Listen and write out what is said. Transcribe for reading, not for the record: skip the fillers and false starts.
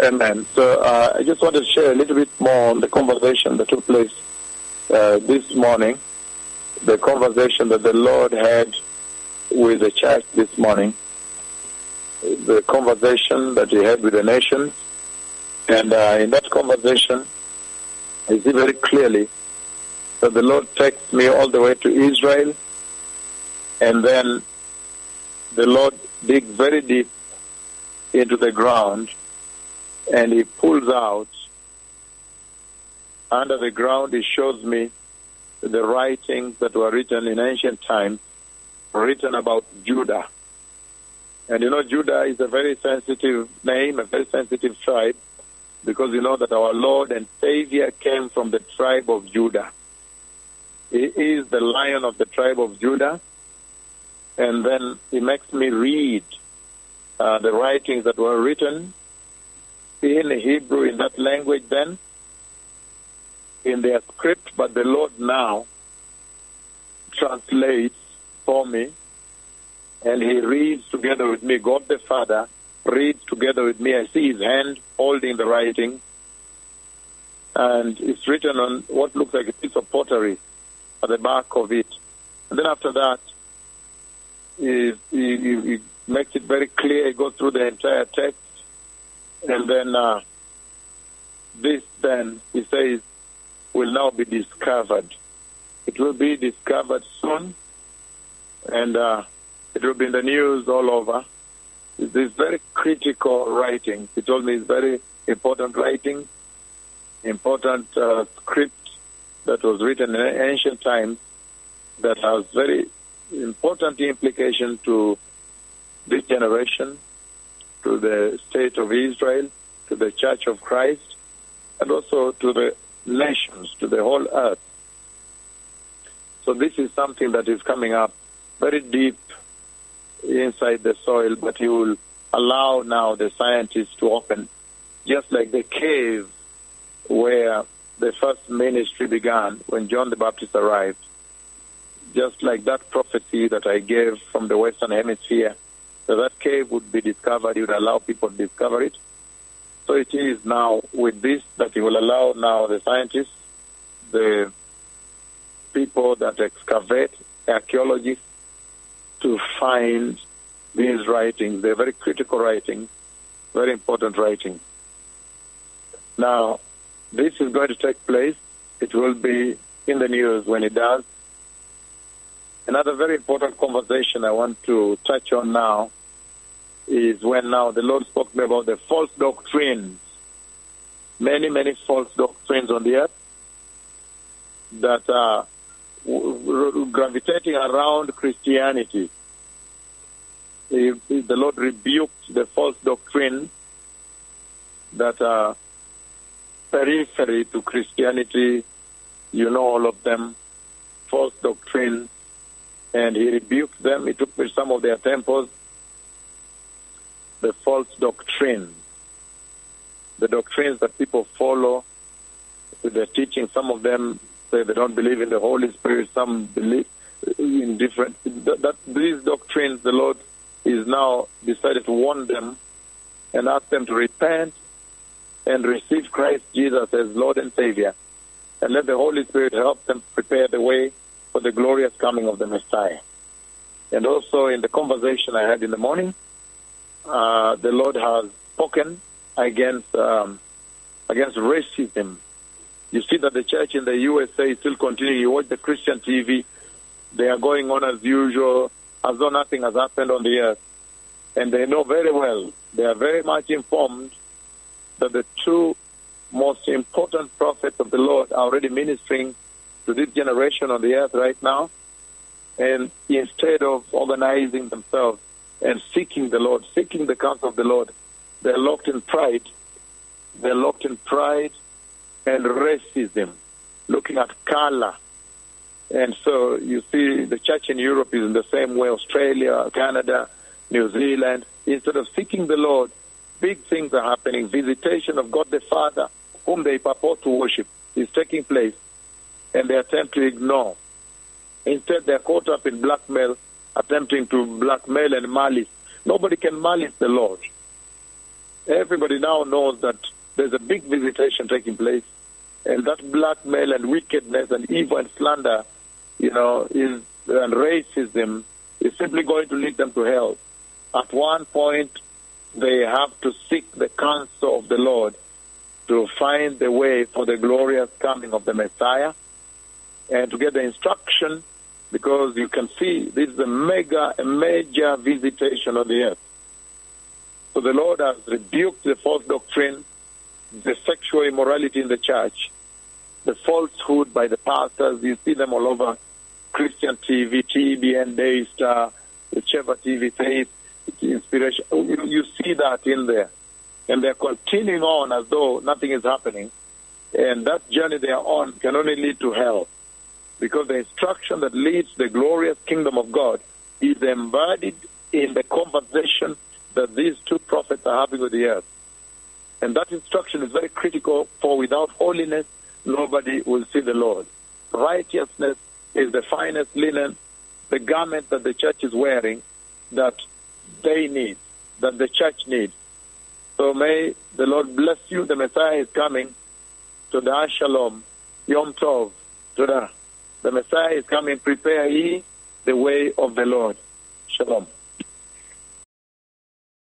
Amen. So I just wanted to share a little bit more on the conversation that took place this morning, the conversation that the Lord had with the church this morning, the conversation that he had with the nations. And in that conversation, I see very clearly that the Lord takes me all the way to Israel, and then the Lord digs very deep into the ground, and he pulls out under the ground. He shows me the writings that were written in ancient times, written about Judah. And you know, Judah is a very sensitive name, a very sensitive tribe, because you know that our Lord and Savior came from the tribe of Judah. He is the Lion of the tribe of Judah. And then he makes me read the writings that were written in Hebrew, in that language then, in their script, but the Lord now translates for me, and he reads together with me. God the Father reads together with me. I see his hand holding the writing, and it's written on what looks like a piece of pottery at the back of it. And then after that, he makes it very clear. He goes through the entire text. And then this, he says, will now be discovered. It will be discovered soon, and it will be in the news all over. This very critical writing. He told me it's very important writing, important script that was written in ancient times that has very important implication to this generation, to the state of Israel, to the Church of Christ, and also to the nations, to the whole earth. So this is something that is coming up very deep inside the soil, but he will allow now the scientists to open, just like the cave where the first ministry began when John the Baptist arrived, just like that prophecy that I gave from the Western Hemisphere. So that cave would be discovered. He would allow people to discover it. So it is now with this that he will allow now the scientists, the people that excavate, archaeologists, to find these writings. They're very critical writings, very important writings. Now, this is going to take place. It will be in the news when it does. Another very important conversation I want to touch on now is when now the Lord spoke to me about the false doctrines, many, many false doctrines on the earth that are gravitating around Christianity. The Lord rebuked the false doctrines that are periphery to Christianity. You know all of them, false doctrines, and he rebuked them. He took me to some of their temples, the false doctrines, the doctrines that people follow with their teaching. Some of them say they don't believe in the Holy Spirit. Some believe in different. These doctrines, the Lord is now decided to warn them and ask them to repent and receive Christ Jesus as Lord and Savior, and let the Holy Spirit help them prepare the way for the glorious coming of the Messiah. And also in the conversation I had in the morning, the Lord has spoken against racism. You see that the church in the USA is still continuing. You watch the Christian TV, they are going on as usual, as though nothing has happened on the earth. And they know very well, they are very much informed that the two most important prophets of the Lord are already ministering to this generation on the earth right now, and instead of organizing themselves and seeking the Lord, seeking the counsel of the Lord, they're locked in pride. They're locked in pride and racism, looking at color. And so you see the church in Europe is in the same way, Australia, Canada, New Zealand. Instead of seeking the Lord, big things are happening. Visitation of God the Father, whom they purport to worship, is taking place, and they attempt to ignore. Instead, they're caught up in blackmail, attempting to blackmail and malice. Nobody can malice the Lord. everybody now knows that there's a big visitation taking place, and that blackmail and wickedness and evil and slander, and racism is simply going to lead them to hell. At one point, they have to seek the counsel of the Lord to find the way for the glorious coming of the Messiah and to get the instruction, because you can see this is a major visitation on the earth. So the Lord has rebuked the false doctrine, the sexual immorality in the church, the falsehood by the pastors. You see them all over Christian TV, TBN, Daystar, the Chever TV, Faith, Inspiration. You see that in there. And they're continuing on as though nothing is happening. And that journey they are on can only lead to hell, because the instruction that leads the glorious kingdom of God is embodied in the conversation that these two prophets are having with the earth. And that instruction is very critical, for without holiness, nobody will see the Lord. Righteousness is the finest linen, the garment that the church is wearing, that they need, that the church needs. So may the Lord bless you. The Messiah is coming. Todah Shalom. Yom Tov. Todah. The Messiah is coming. Prepare ye the way of the Lord. Shalom.